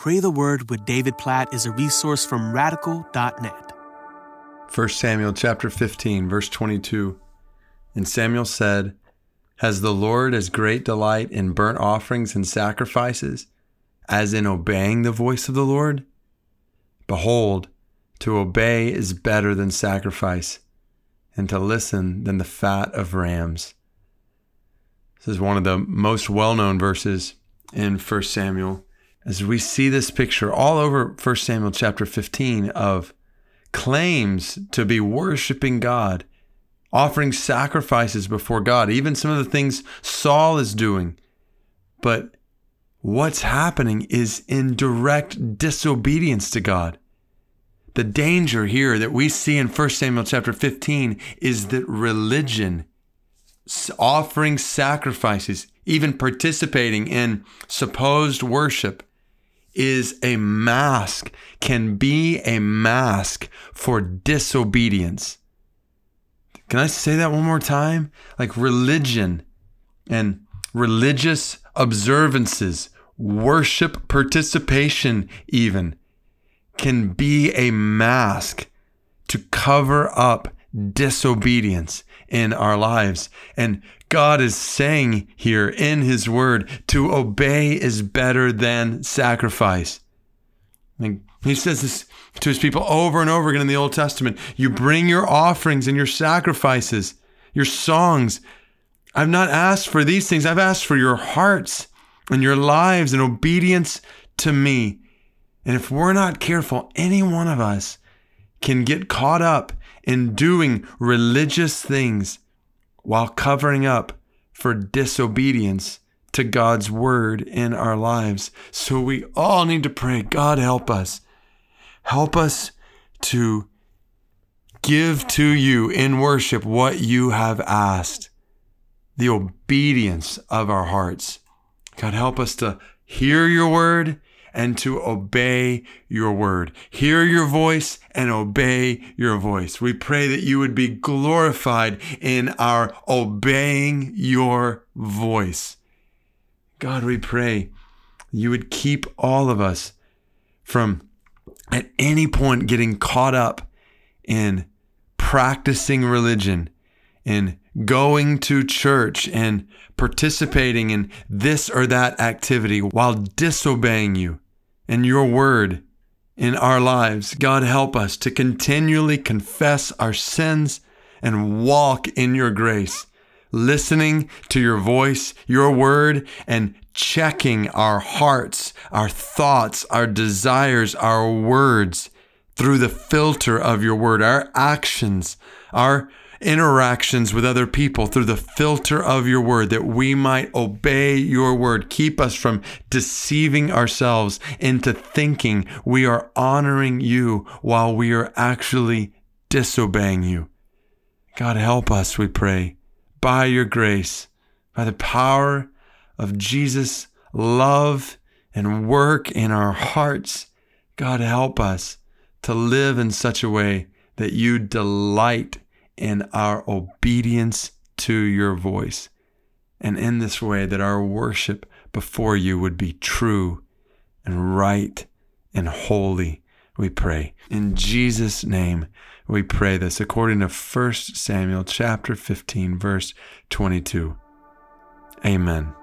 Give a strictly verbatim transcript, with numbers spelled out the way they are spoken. Pray the Word with David Platt is a resource from Radical dot net. First Samuel chapter fifteen, verse twenty-two. And Samuel said, "Has the Lord as great delight in burnt offerings and sacrifices as in obeying the voice of the Lord? Behold, to obey is better than sacrifice, and to listen than the fat of rams." This is one of the most well-known verses in First Samuel. As we see this picture all over First Samuel chapter fifteen of claims to be worshiping God, offering sacrifices before God, even some of the things Saul is doing. But what's happening is in direct disobedience to God. The danger here that we see in First Samuel chapter fifteen is that religion, offering sacrifices, even participating in supposed worship, is a mask, can be a mask for disobedience. Can I say that one more time? Like religion and religious observances, worship participation even, can be a mask to cover up disobedience in our lives. And God is saying here in His Word, to obey is better than sacrifice. And He says this to His people over and over again in the Old Testament. You bring your offerings and your sacrifices, your songs. I've not asked for these things. I've asked for your hearts and your lives and obedience to me. And if we're not careful, any one of us can get caught up in doing religious things while covering up for disobedience to God's word in our lives. So we all need to pray, God, help us. Help us to give to you in worship what you have asked, the obedience of our hearts. God, help us to hear your word and to obey your word. Hear your voice and obey your voice. We pray that you would be glorified in our obeying your voice. God, we pray you would keep all of us from at any point getting caught up in practicing religion, in going to church and participating in this or that activity while disobeying you and your word in our lives. God, help us to continually confess our sins and walk in your grace, listening to your voice, your word, and checking our hearts, our thoughts, our desires, our words through the filter of your word, our actions, our interactions with other people through the filter of your word, that we might obey your word. Keep us from deceiving ourselves into thinking we are honoring you while we are actually disobeying you. God, help us, we pray, by your grace, by the power of Jesus' love and work in our hearts. God, help us to live in such a way that you delight in our obedience to your voice, and in this way that our worship before you would be true and right and holy, we pray. In Jesus' name, we pray this according to First Samuel chapter fifteen, verse twenty-two. Amen.